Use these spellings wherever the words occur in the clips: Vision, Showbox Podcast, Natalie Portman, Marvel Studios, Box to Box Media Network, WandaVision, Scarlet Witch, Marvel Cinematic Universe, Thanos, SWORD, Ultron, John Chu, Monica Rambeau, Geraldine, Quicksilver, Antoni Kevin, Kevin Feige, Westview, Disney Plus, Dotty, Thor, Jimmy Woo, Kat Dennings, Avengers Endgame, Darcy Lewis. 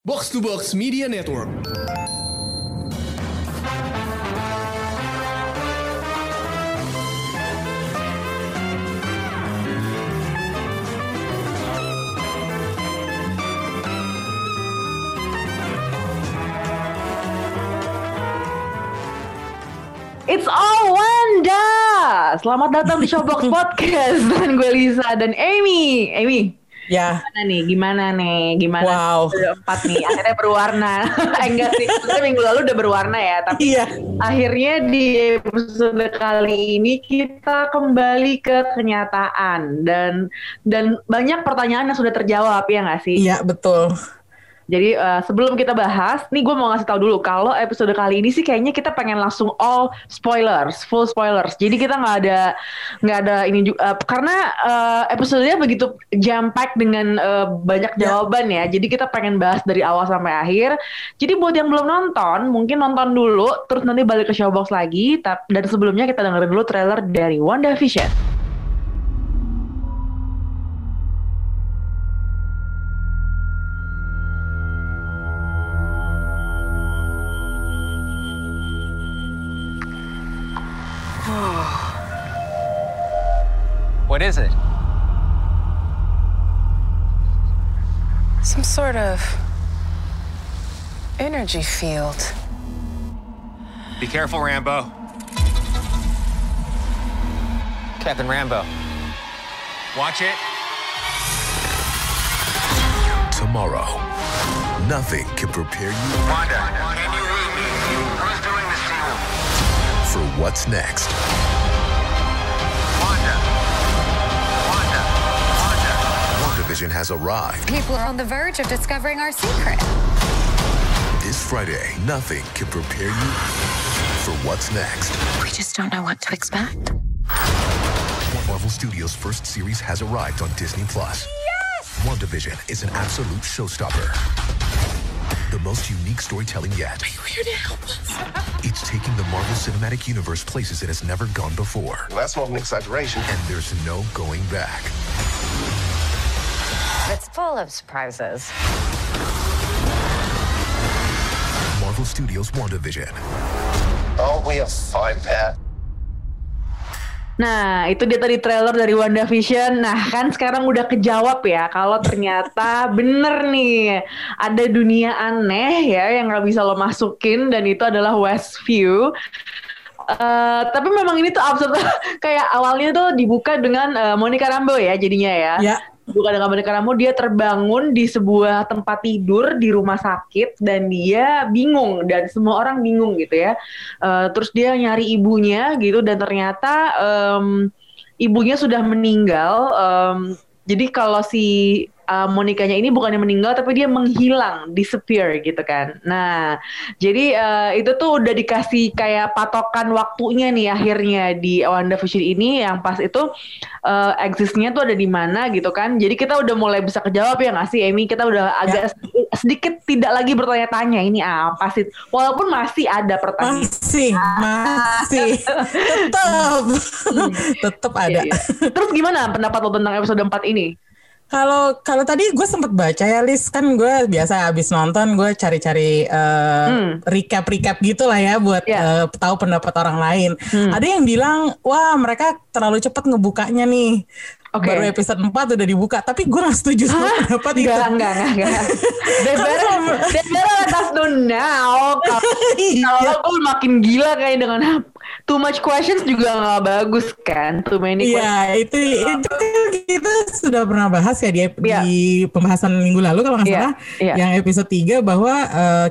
Box to Box Media Network. It's all Wanda. Selamat datang di Showbox Podcast dan gue Lisa dan Amy. Ya. Gimana nih? Wow. Empat nih. Akhirnya berwarna. Enggak sih. Sebenarnya minggu lalu udah berwarna ya. Tapi iya. Akhirnya di episode kali ini kita kembali ke kenyataan dan banyak pertanyaan yang sudah terjawab, ya nggak sih? Iya, betul. Jadi sebelum kita bahas, nih gue mau ngasih tahu dulu kalau episode kali ini sih kayaknya kita pengen langsung all spoilers, full spoilers. Jadi kita nggak ada ini juga, karena episodenya begitu jam pack dengan banyak jawaban ya. Jadi kita pengen bahas dari awal sampai akhir. Jadi buat yang belum nonton, mungkin nonton dulu, terus nanti balik ke Showbox lagi. Dan sebelumnya kita dengerin dulu trailer dari WandaVision. What is it? Some sort of energy field. Be careful, Rambeau. Captain Rambeau. Watch it. Tomorrow, nothing can prepare you. Wanda, can you read me? Who's doing the seal? For what's next. Vision has arrived. People are on the verge of discovering our secret. This Friday, nothing can prepare you for what's next. We just don't know what to expect. Marvel Studios' first series has arrived on Disney Plus. Yes! WandaVision is an absolute showstopper. The most unique storytelling yet. Are you here to help us? It's taking the Marvel Cinematic Universe places it has never gone before. That's not an exaggeration. And there's no going back. It's full of surprises. Marvel Studios WandaVision. Oh, we are fine, Pat. Nah, itu dia tadi trailer dari WandaVision. Nah, kan sekarang udah kejawab ya kalau ternyata bener nih ada dunia aneh ya yang nggak bisa lo masukin, dan itu adalah Westview. Tapi memang ini tuh absurd. Kayak awalnya tuh dibuka dengan Monica Rambeau ya jadinya ya. Ya. Bukan dengan Monica Rambeau, dia terbangun di sebuah tempat tidur di rumah sakit dan dia bingung dan semua orang bingung gitu ya. Terus dia nyari ibunya gitu dan ternyata ibunya sudah meninggal. Jadi kalau si Monikanya ini bukannya meninggal tapi dia menghilang, disappear gitu kan. Nah, jadi itu tuh udah dikasih kayak patokan waktunya nih akhirnya di WandaVision ini yang pas itu exist-nya tuh ada di mana gitu kan. Jadi kita udah mulai bisa kejawab ya nggak sih, Amy? Kita udah agak sedikit tidak lagi bertanya-tanya ini apa sih. Walaupun masih ada pertanyaan. Masih. Tetap ada. Iya. Terus gimana pendapat lo tentang episode 4 ini? Kalau tadi gue sempet baca ya, Lis, kan gue biasa abis nonton gue cari-cari recap gitulah ya buat tahu pendapat orang lain. Ada yang bilang wah mereka terlalu cepat ngebukanya nih. Okay. Baru episode 4 udah dibuka, tapi gue gak setuju sama pendapat itu. Enggak. They better let us know now. Kalau gue makin gila kayak dengan too much questions juga gak bagus kan. Too many questions. Iya, itu kita sudah pernah bahas ya di pembahasan minggu lalu kalau gak salah. Yeah. Yang episode 3 bahwa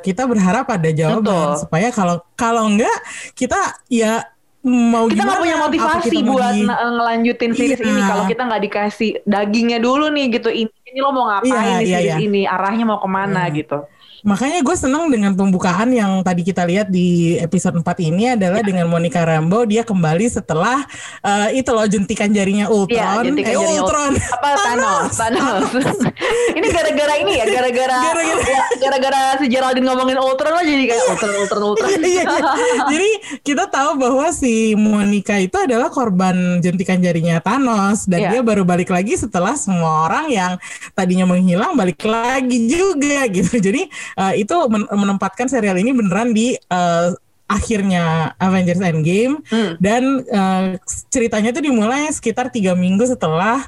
kita berharap ada jawaban. Betul. Supaya kalau enggak kita ya... Mau kita nggak punya motivasi buat ngelanjutin series ini kalau kita nggak dikasih dagingnya dulu nih gitu, ini lo mau ngapain series ini, arahnya mau kemana gitu. Makanya gue seneng dengan pembukaan yang tadi kita lihat di episode 4 ini adalah dengan Monica Rambeau. Dia kembali setelah itu loh jentikan jarinya Ultron. Thanos. Ini gara-gara ini ya, gara-gara si Geraldine ngomongin Ultron lo jadi kayak Ultron. Jadi kita tahu bahwa si Monica itu adalah korban jentikan jarinya Thanos. Dan dia baru balik lagi setelah semua orang yang tadinya menghilang balik lagi juga gitu. Jadi itu menempatkan serial ini beneran di akhirnya Avengers Endgame. Dan ceritanya tuh dimulai sekitar 3 minggu setelah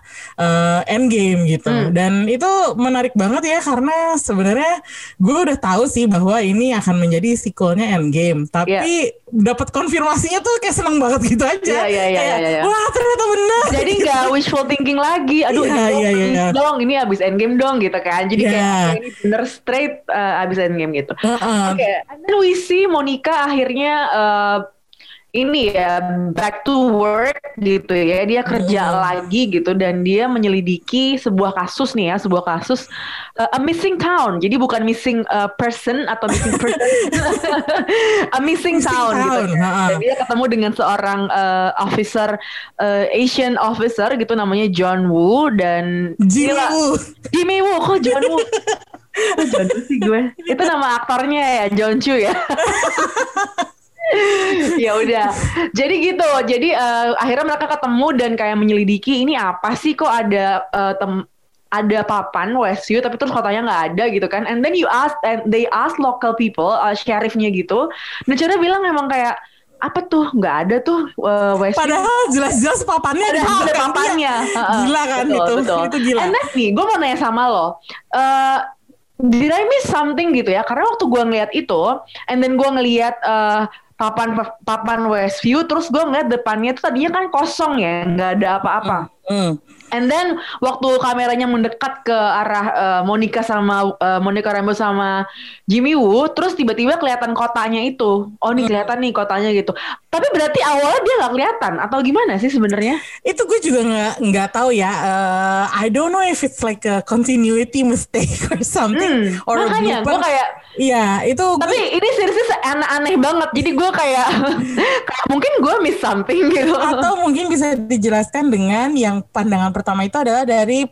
Endgame gitu. Dan itu menarik banget ya, karena sebenarnya gue udah tahu sih bahwa ini akan menjadi sequelnya Endgame, tapi dapat konfirmasinya tuh kayak seneng banget gitu aja. Kayak wah ternyata benar. Jadi nggak wishful thinking lagi. Aduh dong ini abis Endgame dong gitu kan. Jadi kayak ini bener straight abis Endgame gitu. Oke, and then we see Monica akhirnya ini ya back to work gitu ya. Dia kerja lagi gitu, dan dia menyelidiki sebuah kasus nih ya, sebuah kasus a missing town. Jadi bukan missing person atau missing person. A missing town gitu. Dan dia ketemu dengan seorang officer, Asian officer gitu, namanya John Woo dan Jimmy Woo. Kok John Woo? Kok John Woo sih gue? Itu nama aktornya ya, John Chu ya. Ya udah, jadi gitu. Jadi akhirnya mereka ketemu dan kayak menyelidiki ini apa sih, kok ada papan Westview tapi terus kotanya nggak ada gitu kan. And then they ask local people, sheriffnya gitu. Dan cara bilang emang kayak apa tuh, nggak ada tuh Westview. Padahal jelas-jelas papannya ada papannya. Gila kan, betul. Itu gila. And then nih, gue mau nanya sama lo. Did I miss something gitu ya? Karena waktu gue ngeliat itu, and then gue ngeliat papan Westview, terus gue ngeliat depannya itu tadinya kan kosong ya, nggak ada apa-apa. And then waktu kameranya mendekat ke arah Monica Rambeau sama Jimmy Woo, terus tiba-tiba kelihatan kotanya itu. Oh ini kelihatan nih kotanya gitu. Tapi berarti awalnya dia nggak kelihatan atau gimana sih sebenarnya? Itu gue juga nggak tahu ya. I don't know if it's like a continuity mistake or something. Makanya gue kayak, iya itu. Tapi ini seriously aneh banget. Jadi gue kayak, mungkin gue miss something gitu. Atau mungkin bisa dijelaskan dengan yang pandangan pertama itu adalah dari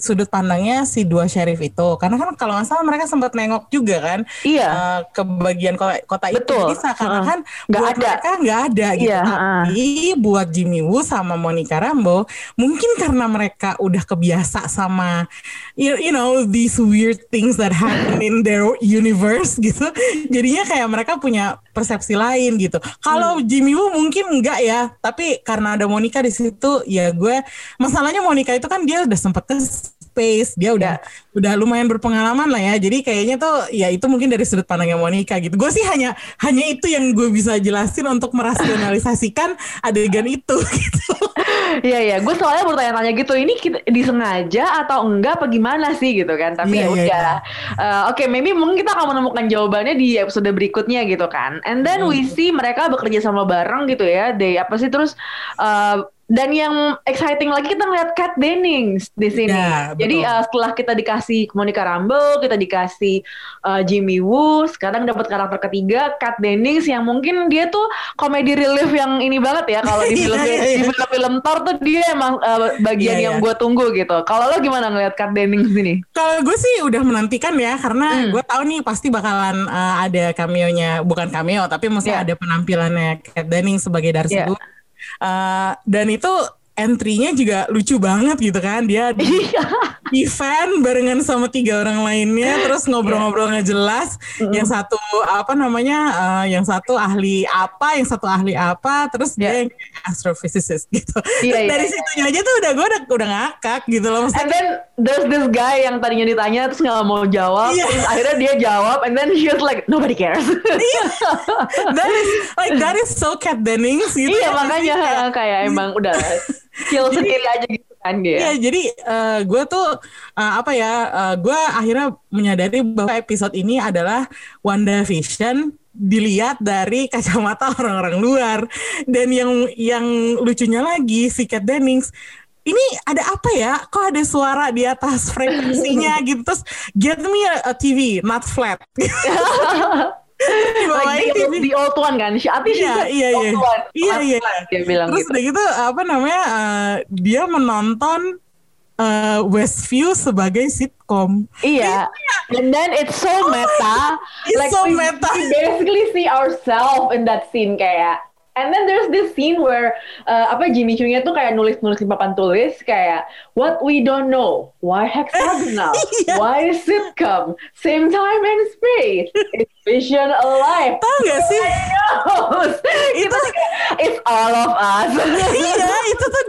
sudut pandangnya si dua sheriff itu. Karena kan kalau nggak salah mereka sempat nengok juga kan. Iya. Ke bagian kota itu. Betul. Jadi seakan-akan buat ada. Mereka nggak ada gitu, tapi buat Jimmy Woo sama Monica Rambeau mungkin karena mereka udah kebiasa sama you know these weird things that happen in their universe gitu, jadinya kayak mereka punya persepsi lain gitu. Kalau Jimmy Woo mungkin enggak ya, tapi karena ada Monica di situ ya, gue masalahnya Monica itu kan dia udah sempat ke space, dia udah lumayan berpengalaman lah ya. Jadi kayaknya tuh ya itu mungkin dari sudut pandangnya Monica gitu. Gue sih hanya itu yang gue bisa jelasin untuk merasionalisasikan adegan itu gitu. Iya, gue soalnya bertanya-tanya gitu, ini disengaja atau enggak apa gimana sih gitu kan. Tapi ya udah. Oke, maybe mungkin kita akan menemukan jawabannya di episode berikutnya gitu kan. And then we see mereka bekerja sama bareng gitu ya. Dan yang exciting lagi kita ngeliat Kat Dennings di sini. Ya, jadi setelah kita dikasih Monica Rambeau, kita dikasih Jimmy Woo, sekarang dapat karakter ketiga Kat Dennings yang mungkin dia tuh komedi relief yang ini banget ya. Kalau di film-film Thor tuh dia emang bagian yang gue tunggu gitu. Kalau lo gimana ngeliat Kat Dennings ini? Kalau gue sih udah menantikan ya, karena gue tahu nih pasti bakalan ada cameo-nya, bukan cameo tapi maksudnya ada penampilannya Kat Dennings sebagai Darcy Lewis. Dan itu entry-nya juga lucu banget gitu kan. Dia event barengan sama 3 orang lainnya, terus ngobrol-ngobrol nggak jelas. Yang satu apa namanya, yang satu ahli apa, yang satu ahli apa, terus dia yang astrophysicist gitu. Dari situnya aja tuh udah ngakak gitu loh. Maksudnya, and then there's this guy yang tadinya ditanya terus nggak mau jawab, terus akhirnya dia jawab, and then she was like nobody cares. That is so Kat Dennings gitu. Iya makanya kayak emang udah kill sendiri aja gitu kan dia. Iya, jadi gue tuh gue akhirnya menyadari bahwa episode ini adalah WandaVision dilihat dari kacamata orang-orang luar. Dan yang lucunya lagi si Kat Dennings ini ada apa ya? Kok ada suara di atas frekuensinya gitu. Terus get me a TV, not flat. Like the old one kan, Iya. Terus udah gitu apa namanya, dia menonton Westview sebagai sitcom. Iya. And then it's so meta. It's so meta. We basically see ourselves in that scene kayak. And then there's this scene where Jimmy Choo-nya tuh kayak nulis-nulis di papan tulis kayak what we don't know, why hexagonal, why sitcom, same time and space, is Vision alive? Tahu nggak sih? Itu it's all of us. Iya, itu tuh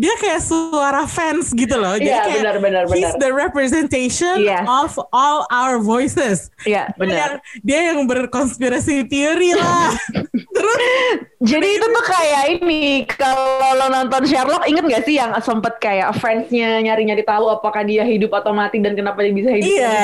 dia kayak suara fans gitu loh. Iya, benar. He's the representation of all our voices. Iya, benar. Dia yang berkonspirasi teori lah. Terus jadi itu tuh kayak ini, kalau lo nonton Sherlock, inget gak sih yang sempet kayak friends-nya nyari-nyari tahu apakah dia hidup atau mati dan kenapa dia bisa hidup? Iya.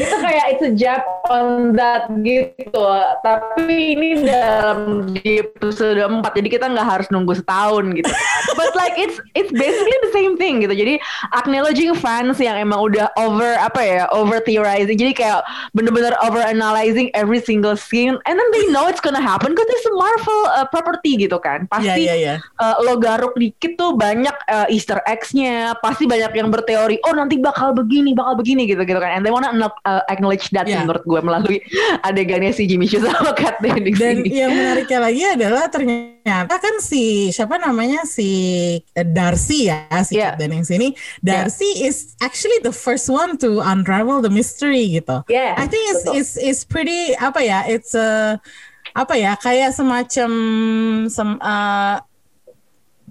Itu kayak it's a jab on that gitu. Tapi ini dalam episode 4, jadi kita gak harus nunggu setahun gitu. But like it's basically the same thing gitu. Jadi acknowledging fans yang emang udah over theorizing. Jadi kayak bener-bener over analyzing every single scene. And then they know it's gonna happen. Because it's a Marvel property gitu kan. Pasti lo garuk dikit tuh banyak Easter eggs-nya. Pasti banyak yang berteori, oh nanti bakal begini gitu kan. And they wanna acknowledge that menurut gue melalui adegannya si Jimmy Choo sama Kat Dennings. Dan yang menariknya lagi adalah ternyata kan si Darcy Kat Dennings ini. Darcy is actually the first one to unravel the mystery gitu. Yeah, I think it's pretty it's a kayak semacam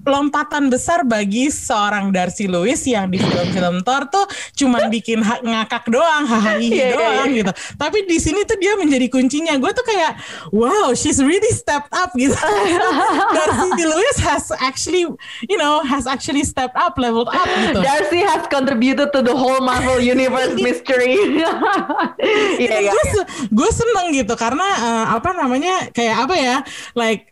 lompatan besar bagi seorang Darcy Lewis yang di film-film Thor tuh cuman bikin ngakak doang, hahaha doang. Gitu. Tapi di sini tuh dia menjadi kuncinya. Gue tuh kayak, wow, she's really stepped up gitu. Darcy Lewis has actually stepped up, leveled up gitu. Darcy has contributed to the whole Marvel Universe mystery. Gue seneng gitu karena like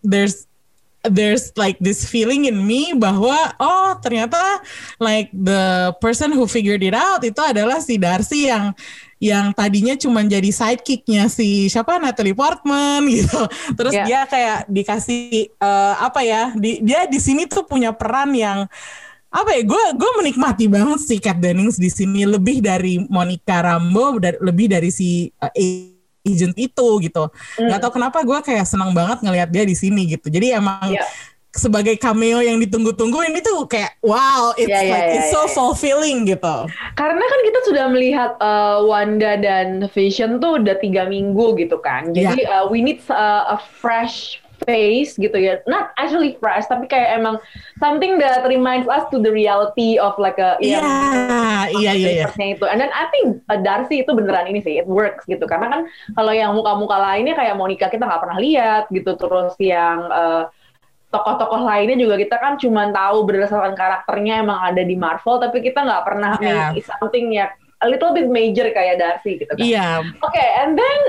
there's like this feeling in me bahwa oh ternyata like the person who figured it out itu adalah si Darcy yang tadinya cuma jadi sidekicknya si Natalie Portman gitu. Terus dia kayak dikasih dia di sini tuh punya peran yang gue menikmati banget si Kat Dennings di sini, lebih dari Monica Rambeau, lebih dari si agent itu gitu. Gak tau kenapa gue kayak senang banget ngelihat dia di sini gitu. Jadi emang sebagai cameo yang ditunggu-tunggu ini tuh kayak wow, it's so fulfilling gitu. Karena kan kita sudah melihat Wanda dan Vision tuh udah 3 minggu gitu kan. Jadi we need a fresh face gitu ya, not actually fresh tapi kayak emang something that reminds us to the reality of like a itu. And then I think Darcy itu beneran ini sih, it works gitu, karena kan kalau yang muka-muka lainnya kayak Monica kita nggak pernah lihat gitu, terus yang tokoh-tokoh lainnya juga kita kan cuma tahu berdasarkan karakternya emang ada di Marvel, tapi kita nggak pernah make something ya a little bit major kayak Darcy gitu kan. Iya. Oke, and then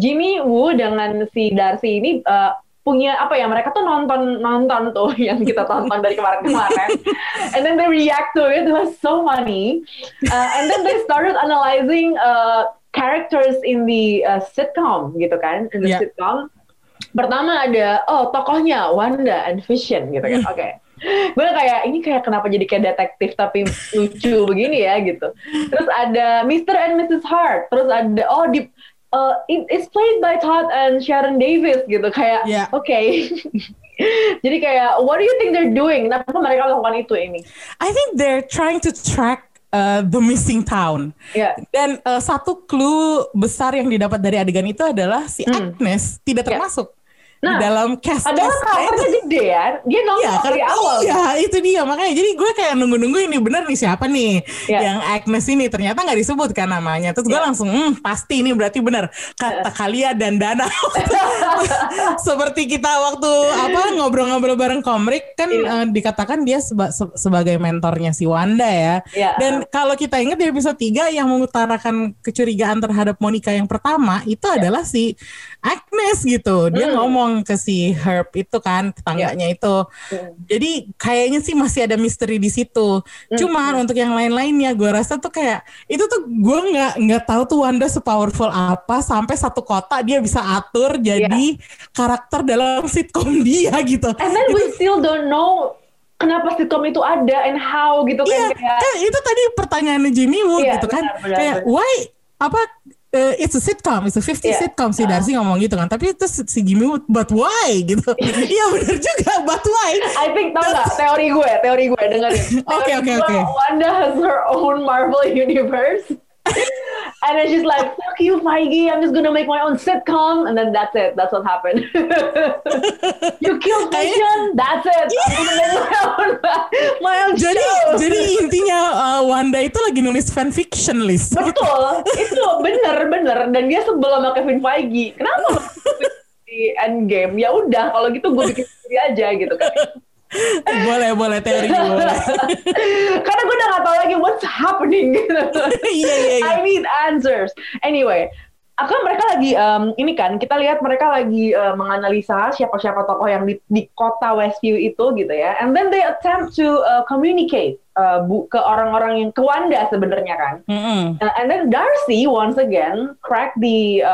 Jimmy Woo dengan si Darcy ini punya mereka tuh nonton tuh yang kita tonton dari kemarin-kemarin. And then they react to it was so funny. And then they started analyzing characters in the sitcom gitu kan, in the sitcom. Pertama ada tokohnya Wanda and Vision gitu kan. Oke. Gue kayak ini kayak kenapa jadi kayak detektif tapi lucu begini ya gitu. Terus ada Mr. and Mrs. Hart, terus ada it's played by Todd and Sharon Davis gitu kayak okay. Jadi kayak what do you think they're doing? Kenapa mereka melakukan itu ini? I think they're trying to track the missing town. Dan satu clue besar yang didapat dari adegan itu adalah si Agnes tidak termasuk di dalam cast. Padahal karakternya gede ya. Dia nongol dari awal. Iya, itu dia. Makanya jadi gue kayak nunggu-nunggu ini bener nih siapa nih yang Agnes ini. Ternyata gak disebut kan namanya. Terus gue langsung pasti ini berarti bener. Kata Kalia dan Dana. Seperti kita waktu ngobrol-ngobrol bareng Komrik kan dikatakan dia sebagai mentornya si Wanda ya. Dan kalau kita ingat di episode 3 yang mengutarakan kecurigaan terhadap Monica yang pertama itu adalah si Agnes gitu. Dia ngomong ke si Herb itu kan tetangganya itu. Jadi kayaknya sih masih ada misteri di situ. Cuman untuk yang lain-lainnya gue rasa tuh kayak itu tuh gue nggak tahu tuh Wanda sepowerful apa sampai satu kota dia bisa atur jadi karakter dalam sitcom dia gitu. And then we still don't know kenapa sitcom itu ada and how gitu kan. Iya, kayak itu tadi pertanyaannya Jimmy Woo gitu kan. Benar, kayak why apa it's a sitcom, it's a 50s sitcom, si Darcy ngomong gitu kan. Tapi terus si Jimmy Woo, but why gitu. Iya benar juga, but why. I think tau gak teori gue dengerin. Oke. Wanda has her own Marvel Universe. And then she's like, fuck you Feige, I'm just gonna make my own sitcom. And then that's it, that's what happened. You killed Vision, that's it. My own jadi intinya Wanda itu lagi nulis fanfiction list. Betul, itu bener. Dan dia sebel sama Kevin Feige. Kenapa di Endgame? Ya udah, kalau gitu gue bikin sendiri aja gitu kan. boleh teori boleh. Karena gue udah gak tahu lagi what's happening gitu. Yeah. I need answers. Anyway, akhirnya mereka lagi ini kan kita lihat mereka lagi menganalisa siapa-siapa tokoh yang di kota Westview itu gitu ya. And then they attempt to communicate ke orang-orang yang ke Wanda sebenarnya kan. Mm-hmm. And then Darcy once again crack the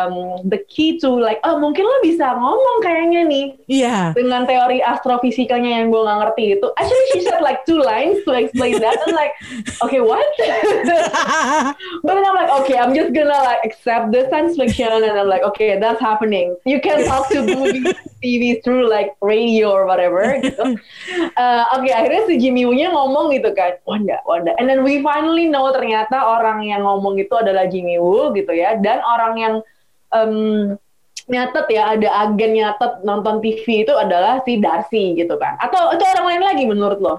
key to like mungkin lo bisa ngomong kayaknya nih. Iya. Yeah. Dengan teori astrofisikanya yang gue gak ngerti itu. Actually she said like 2 lines to explain that. And like okay what? But then I'm like okay I'm just gonna like accept this science fiction and I'm like okay that's happening. You can talk to movies, TV through like radio or whatever gitu. Okay akhirnya si Jimmy Woo-nya ngomong gitu kan. Wanda. And then we finally know ternyata orang yang ngomong itu adalah Jimmy Woo gitu ya. Dan orang yang nyatet ya, ada agen nyatet nonton TV itu adalah si Darcy gitu kan. Atau itu orang lain lagi menurut lo?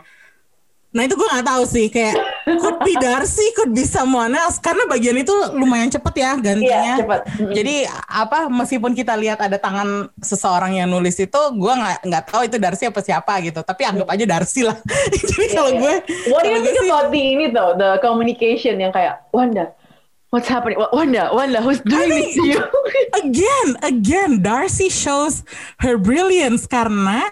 Nah itu gue gak tahu sih, kayak could be Darcy, could be someone else. Karena bagian itu lumayan cepet ya gantinya. Iya, jadi apa meskipun kita lihat ada tangan seseorang yang nulis itu, gue gak tahu itu Darcy apa siapa gitu. Tapi anggap aja Darcy lah. Jadi kalau gue... What do you think about ini though, the communication yang kayak, Wanda, what's happening? Wanda, who's doing this to you? Again, Darcy shows her brilliance karena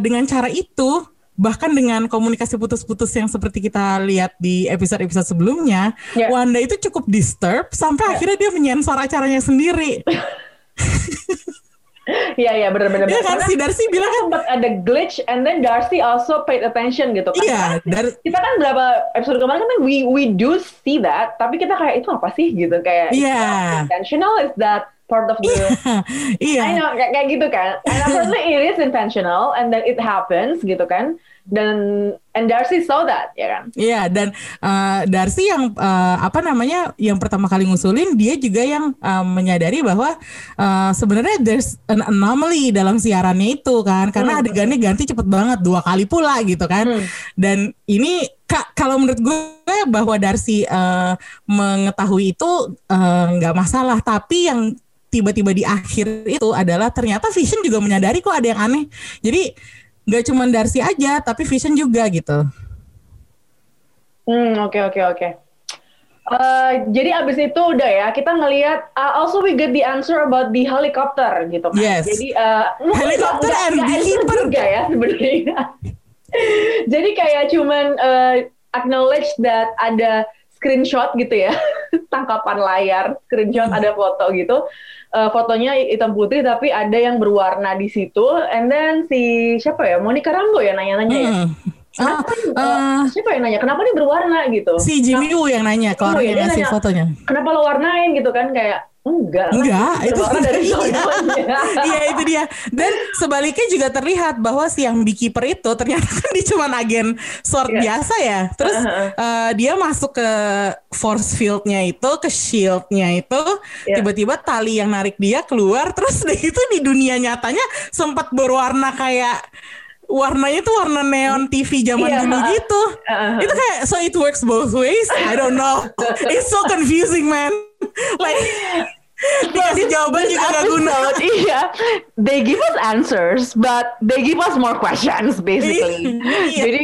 dengan cara itu, bahkan dengan komunikasi putus-putus yang seperti kita lihat di episode-episode sebelumnya, Wanda itu cukup disturb sampai akhirnya dia menyensor acaranya sendiri. Iya, benar-benar. Dia kan si Darcy bilang kan sempat ada glitch, and then Darcy also paid attention gitu kan. Iya. Kita kan berapa episode kemarin kan we do see that, tapi kita kayak itu apa sih gitu kayak. Iya. Intentional is that part of the I know kayak gitu kan. And apparently it is intentional and then it happens gitu kan. Dan Darcy saw that ya kan. Iya dan Darcy yang yang pertama kali ngusulin, dia juga yang menyadari bahwa sebenarnya there's an anomaly dalam siarannya itu kan. Karena adegannya ganti cepet banget 2 kali pula gitu kan. Dan ini kalau menurut gue bahwa Darcy mengetahui itu nggak masalah. Tapi yang tiba-tiba di akhir itu adalah ternyata Vision juga menyadari kok ada yang aneh. Jadi nggak cuma Darcy aja, tapi Vision juga gitu. Oke. Jadi abis itu udah ya, kita ngelihat also we get the answer about the helicopter gitu kan. Yes. Jadi helicopter and the helper juga ya sebenarnya. Jadi kayak cuman acknowledge that ada screenshot gitu ya, tangkapan layar, screenshot ada foto gitu. Fotonya hitam putih tapi ada yang berwarna di situ. And then si siapa ya, Monica Rambeau ya nanya-nanya ya. Siapa yang nanya? Kenapa dia berwarna gitu? Si Jimmy Woo yang nanya, kalau dia ngasih fotonya. Kenapa lo warnain gitu kan, kayak enggak itu dari soalnya. Iya itu dia. Dan sebaliknya juga terlihat bahwa si yang beekeeper itu ternyata kan dia cuma agen SWORD biasa ya. Terus dia masuk ke force fieldnya itu, ke shieldnya itu, tiba-tiba tali yang narik dia keluar. Terus itu di dunia nyatanya sempat berwarna kayak warnanya tuh warna neon TV zaman dulu gitu. Itu kayak so it works both ways. I don't know. It's so confusing man. Like dikasih jawaban juga gak guna. Iya, they give us answers but they give us more questions basically. Jadi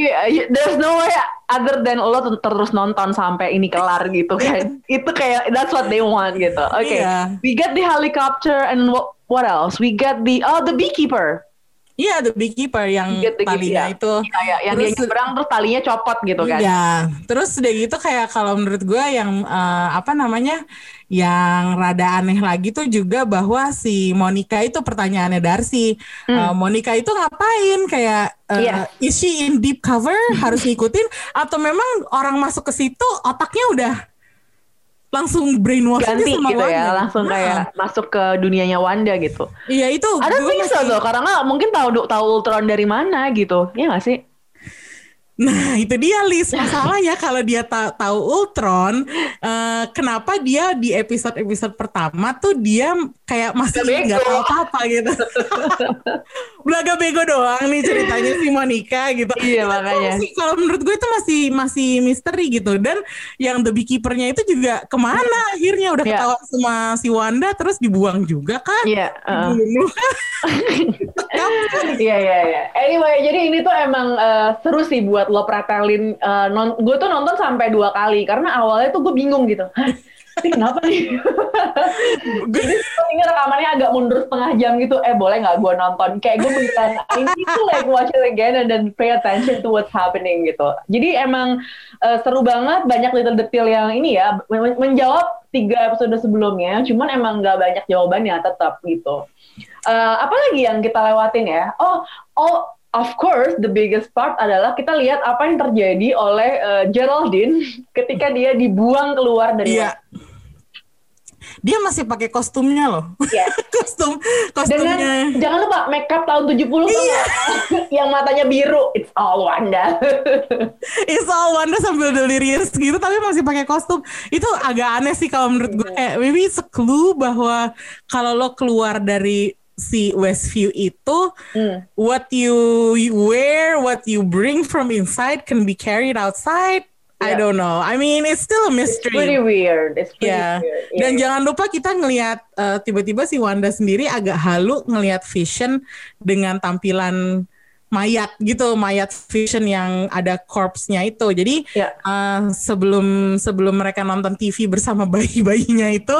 there's no way other than lo terus nonton sampai ini kelar gitu kan. Itu kayak that's what they want gitu. Okay, we get the helicopter and what else? We get the beekeeper. Iya, the beekeeper yang talinya itu. Iya, yang dia nyebrang terus talinya copot gitu kan. Iya, terus udah gitu kayak kalau menurut gue yang yang rada aneh lagi tuh juga bahwa si Monica itu pertanyaannya Darcy. Monica itu ngapain kayak is she in deep cover harus ngikutin atau memang orang masuk ke situ otaknya udah langsung brainwash ganti sama gitu Wanda. Ya langsung kayak masuk ke dunianya Wanda gitu. Iya itu ada things loh, karena nggak mungkin tahu Ultron dari mana gitu ya nggak sih. Nah itu dia Liz, masalahnya kalau dia tahu Ultron, kenapa dia di episode pertama tuh dia kayak masih nggak tahu apa-apa gitu. Belaga bego doang nih ceritanya si Monica gitu. Iya makanya. Kalau menurut gue itu masih misteri gitu. Dan yang The Beekeeper-nya itu juga kemana akhirnya udah ketahuan sama si Wanda terus dibuang juga kan? Iya. Iya. Anyway, jadi ini tuh emang seru sih buat lo pretelin. Gue tuh nonton sampai 2 kali karena awalnya tuh gue bingung gitu. Ini kenapa nih? Jadi ini rekamannya agak mundur setengah jam gitu. Boleh nggak gue nonton? Kayak gue bilang, I need to like watch it again and then pay attention to what's happening gitu. Jadi emang seru banget, banyak little detail yang ini ya menjawab 3 episode sebelumnya. Cuman emang nggak banyak jawabannya tetap gitu. Apa lagi yang kita lewatin ya? Oh, of course, the biggest part adalah kita lihat apa yang terjadi oleh Geraldine ketika dia dibuang keluar dari Westview. Dia masih pakai kostumnya loh. Yeah. Kostumnya. Jangan lupa makeup tahun 70 yang matanya biru. It's all Wanda. It's all Wanda sambil delirious gitu tapi masih pakai kostum. Itu agak aneh sih kalau menurut gue. Maybe it's a clue bahwa kalau lo keluar dari si Westview itu what you wear, what you bring from inside can be carried outside. I don't know. I mean, it's still a mystery. It's pretty weird. It's pretty weird. Yeah. Dan jangan lupa kita ngelihat tiba-tiba si Wanda sendiri agak halu ngelihat Vision dengan tampilan mayat gitu, mayat Vision yang ada corpse-nya itu. Jadi sebelum mereka nonton TV bersama bayi-bayinya itu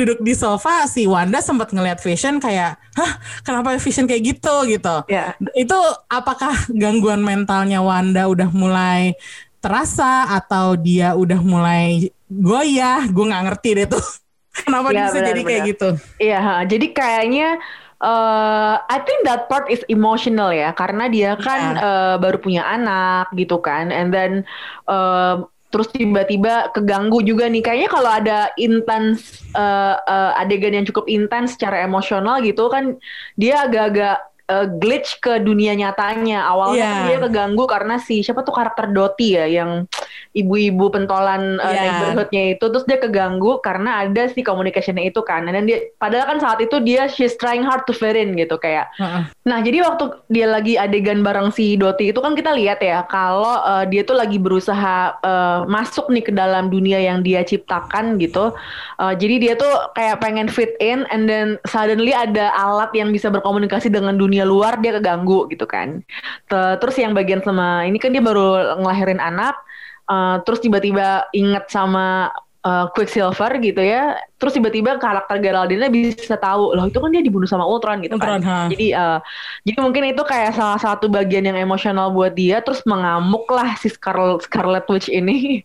duduk di sofa, si Wanda sempat ngelihat Vision kayak, hah, kenapa Vision kayak gitu? Itu apakah gangguan mentalnya Wanda udah mulai terasa atau dia udah mulai goyah? Gue nggak ngerti deh tuh kenapa bisa benar, jadi kayak gitu. Iya, jadi kayaknya I think that part is emotional ya, karena dia kan baru punya anak gitu kan, and then terus tiba-tiba keganggu juga nih. Kayaknya kalau ada intense adegan yang cukup intense secara emosional gitu kan, dia agak-agak glitch ke dunia nyatanya. Awalnya dia keganggu karena siapa tuh karakter Dotty ya, yang ibu-ibu pentolan neighborhood-nya itu. Terus dia keganggu karena ada si communication-nya itu kan. Dan dia, padahal kan saat itu dia she's trying hard to fit in gitu kayak. Nah jadi waktu dia lagi adegan bareng si Dotty itu kan kita lihat ya kalau dia tuh lagi berusaha masuk nih ke dalam dunia yang dia ciptakan gitu. Jadi dia tuh kayak pengen fit in, and then suddenly ada alat yang bisa berkomunikasi dengan dunia luar, dia keganggu gitu kan. Terus yang bagian sama ini kan dia baru ngelahirin anak, terus tiba-tiba inget sama Quicksilver gitu ya. Terus tiba-tiba karakter Geraldine bisa tahu loh itu kan dia dibunuh sama Ultron gitu kan. Jadi mungkin itu kayak salah satu bagian yang emosional buat dia. Terus mengamuk lah si Scarlet Witch ini.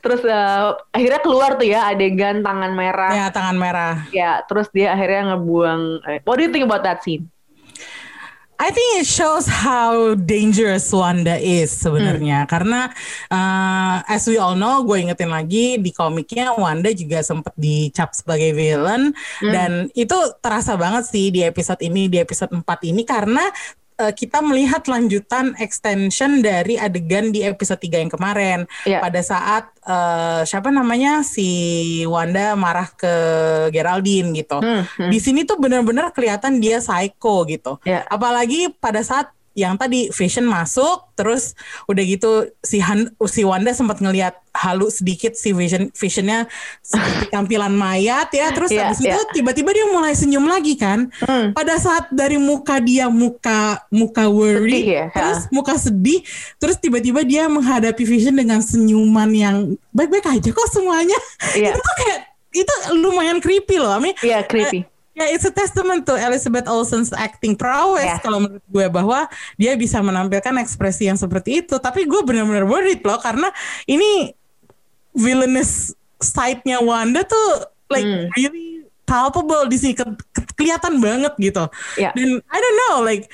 Terus akhirnya keluar tuh ya adegan tangan merah. Ya tangan merah. Ya terus dia akhirnya ngebuang. What do you think about that scene? I think it shows how dangerous Wanda is sebenarnya, karena as we all know, gue ingetin lagi di komiknya Wanda juga sempat dicap sebagai villain, dan itu terasa banget sih di episode ini, di episode 4 ini, karena kita melihat lanjutan extension dari adegan di episode 3 yang kemarin, pada saat si Wanda marah ke Geraldine gitu. Di sini tuh benar-benar kelihatan dia psycho gitu. Apalagi pada saat yang tadi Vision masuk, terus udah gitu si Wanda sempat ngelihat halu sedikit si Visionnya seperti tampilan mayat ya, terus habis itu tiba-tiba dia mulai senyum lagi kan. Pada saat dari muka dia muka worry sedih, terus muka sedih, terus tiba-tiba dia menghadapi Vision dengan senyuman yang baik-baik aja kok semuanya. Itu tuh kayak itu lumayan creepy loh. Iya, creepy. It's a testament to Elizabeth Olsen's acting prowess kalau menurut gue, bahwa dia bisa menampilkan ekspresi yang seperti itu. Tapi gue benar-benar worried loh, karena ini villainous side-nya Wanda tuh like really palpable di sini, kelihatan banget gitu. Dan I don't know, like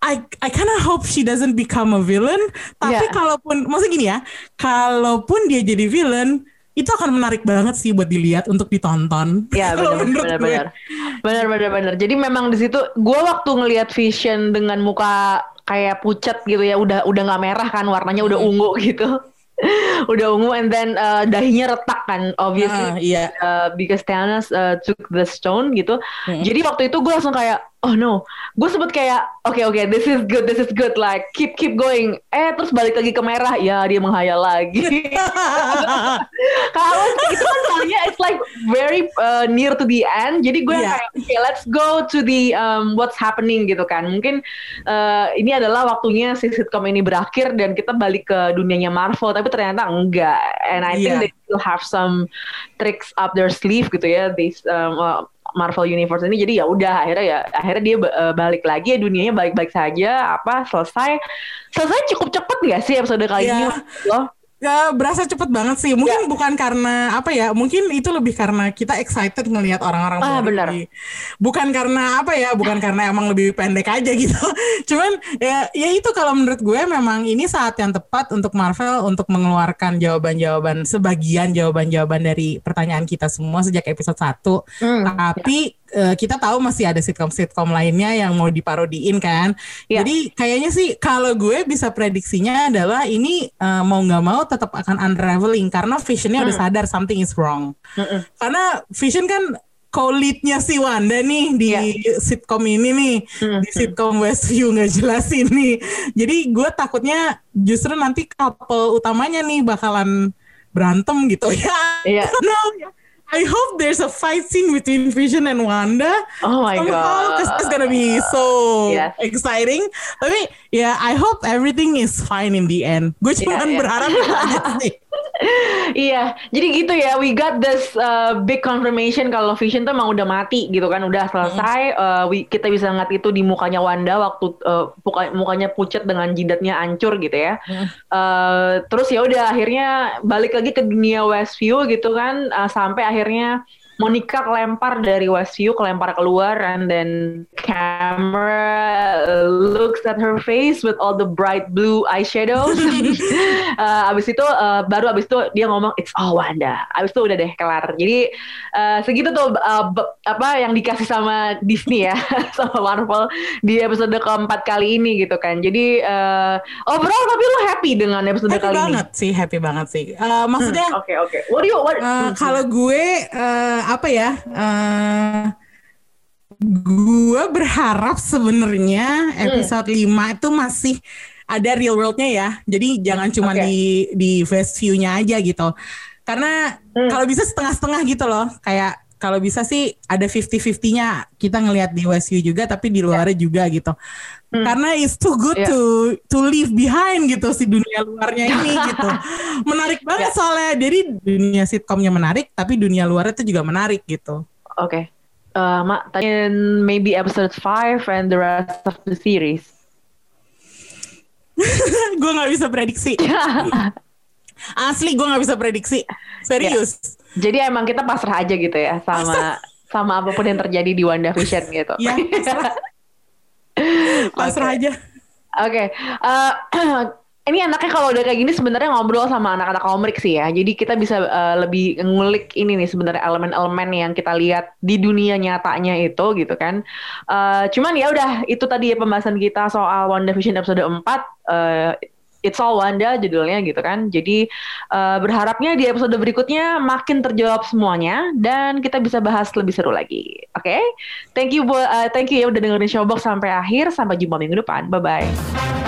I kind of hope she doesn't become a villain. Tapi kalaupun, maksudnya gini ya, kalaupun dia jadi villain, itu akan menarik banget sih buat dilihat untuk ditonton. Iya, benar. Jadi memang di situ gue waktu ngelihat Vision dengan muka kayak pucat gitu ya, udah nggak merah kan, warnanya udah ungu gitu. Udah ungu, and then dahinya retak kan, obviously because Thanos took the stone gitu. Jadi waktu itu gue langsung kayak, oh no, gue sempet kayak okay, this is good, like keep going. Terus balik lagi ke merah, ya dia menghayal lagi. Kalau itu kan soalnya it's like very near to the end. Jadi gue kayak okay, let's go to the what's happening gitu kan. Mungkin ini adalah waktunya si sitcom ini berakhir dan kita balik ke dunianya Marvel. Tapi ternyata enggak, and I think they still have some tricks up their sleeve gitu ya, this Marvel Universe ini. Jadi akhirnya dia balik lagi ya, dunianya baik-baik saja. Selesai cukup cepet nggak sih episode kali ini loh? Ya, berasa cepet banget sih. Mungkin bukan karena apa ya, mungkin itu lebih karena kita excited ngelihat orang-orang lebih. Bukan karena apa ya, bukan karena emang lebih pendek aja gitu. Cuman ya itu, kalau menurut gue memang ini saat yang tepat untuk Marvel untuk mengeluarkan jawaban-jawaban, sebagian jawaban-jawaban dari pertanyaan kita semua sejak episode 1. Tapi kita tahu masih ada sitcom-sitcom lainnya yang mau diparodiin kan. Jadi kayaknya sih kalau gue bisa prediksinya adalah ini mau gak mau tetap akan unraveling, karena Visionnya udah sadar something is wrong. Karena Vision kan co-leadnya si Wanda nih di sitcom ini nih, di sitcom Westview gak jelas ini. Jadi gue takutnya justru nanti couple utamanya nih bakalan berantem gitu ya. I hope there's a fight scene between Vision and Wanda. Oh my God. Because it's gonna be so exciting. Tapi I hope everything is fine in the end. Gue cuma berharap aja sih. Jadi gitu ya. We got this big confirmation kalau Vision tuh emang udah mati gitu kan, udah selesai. Kita bisa ngeliat itu di mukanya Wanda waktu mukanya pucat dengan jidatnya hancur gitu ya. Terus ya udah akhirnya balik lagi ke dunia Westview gitu kan, sampai akhirnya Monica kelempar dari Westview, kelempar keluar, and then camera looks at her face with all the bright blue eyeshadows. Abis itu dia ngomong it's all Wanda. Abis itu udah deh kelar. Jadi segitu tuh apa yang dikasih sama Disney ya, sama Marvel di episode keempat kali ini gitu kan. Jadi overall tapi lu happy dengan episode kali ini? Happy banget sih. Maksudnya? Okay. Kalau gue gue berharap sebenarnya episode 5 itu masih ada real world-nya ya. Jadi jangan cuma di Westview-nya aja gitu. Karena kalau bisa setengah-setengah gitu loh. Kayak kalau bisa sih ada 50-50-nya. Kita ngelihat di Westview juga tapi di luarnya juga gitu. Karena it's too good to leave behind gitu, si dunia luarnya ini gitu. Menarik banget soalnya. Jadi dunia sitcomnya menarik tapi dunia luarnya itu juga menarik gitu. Oke. Mak, in maybe episode 5 and the rest of the series. Gue gak bisa prediksi. Asli gue gak bisa prediksi. Serius. Jadi emang kita pasrah aja gitu ya, sama apapun yang terjadi di WandaVision gitu. Iya. Pasrah aja. Oke. Ini anaknya kalau udah kayak gini sebenarnya ngobrol sama anak-anak komik sih ya. Jadi kita bisa lebih ngulik ini nih sebenarnya elemen-elemen yang kita lihat di dunia nyatanya itu gitu kan. Cuman ya udah itu tadi ya pembahasan kita soal WandaVision episode 4. It's all Wanda judulnya gitu kan. Jadi berharapnya di episode berikutnya makin terjawab semuanya dan kita bisa bahas lebih seru lagi. Oke? Thank you ya udah dengerin Showbox sampai akhir. Sampai jumpa minggu depan. Bye bye.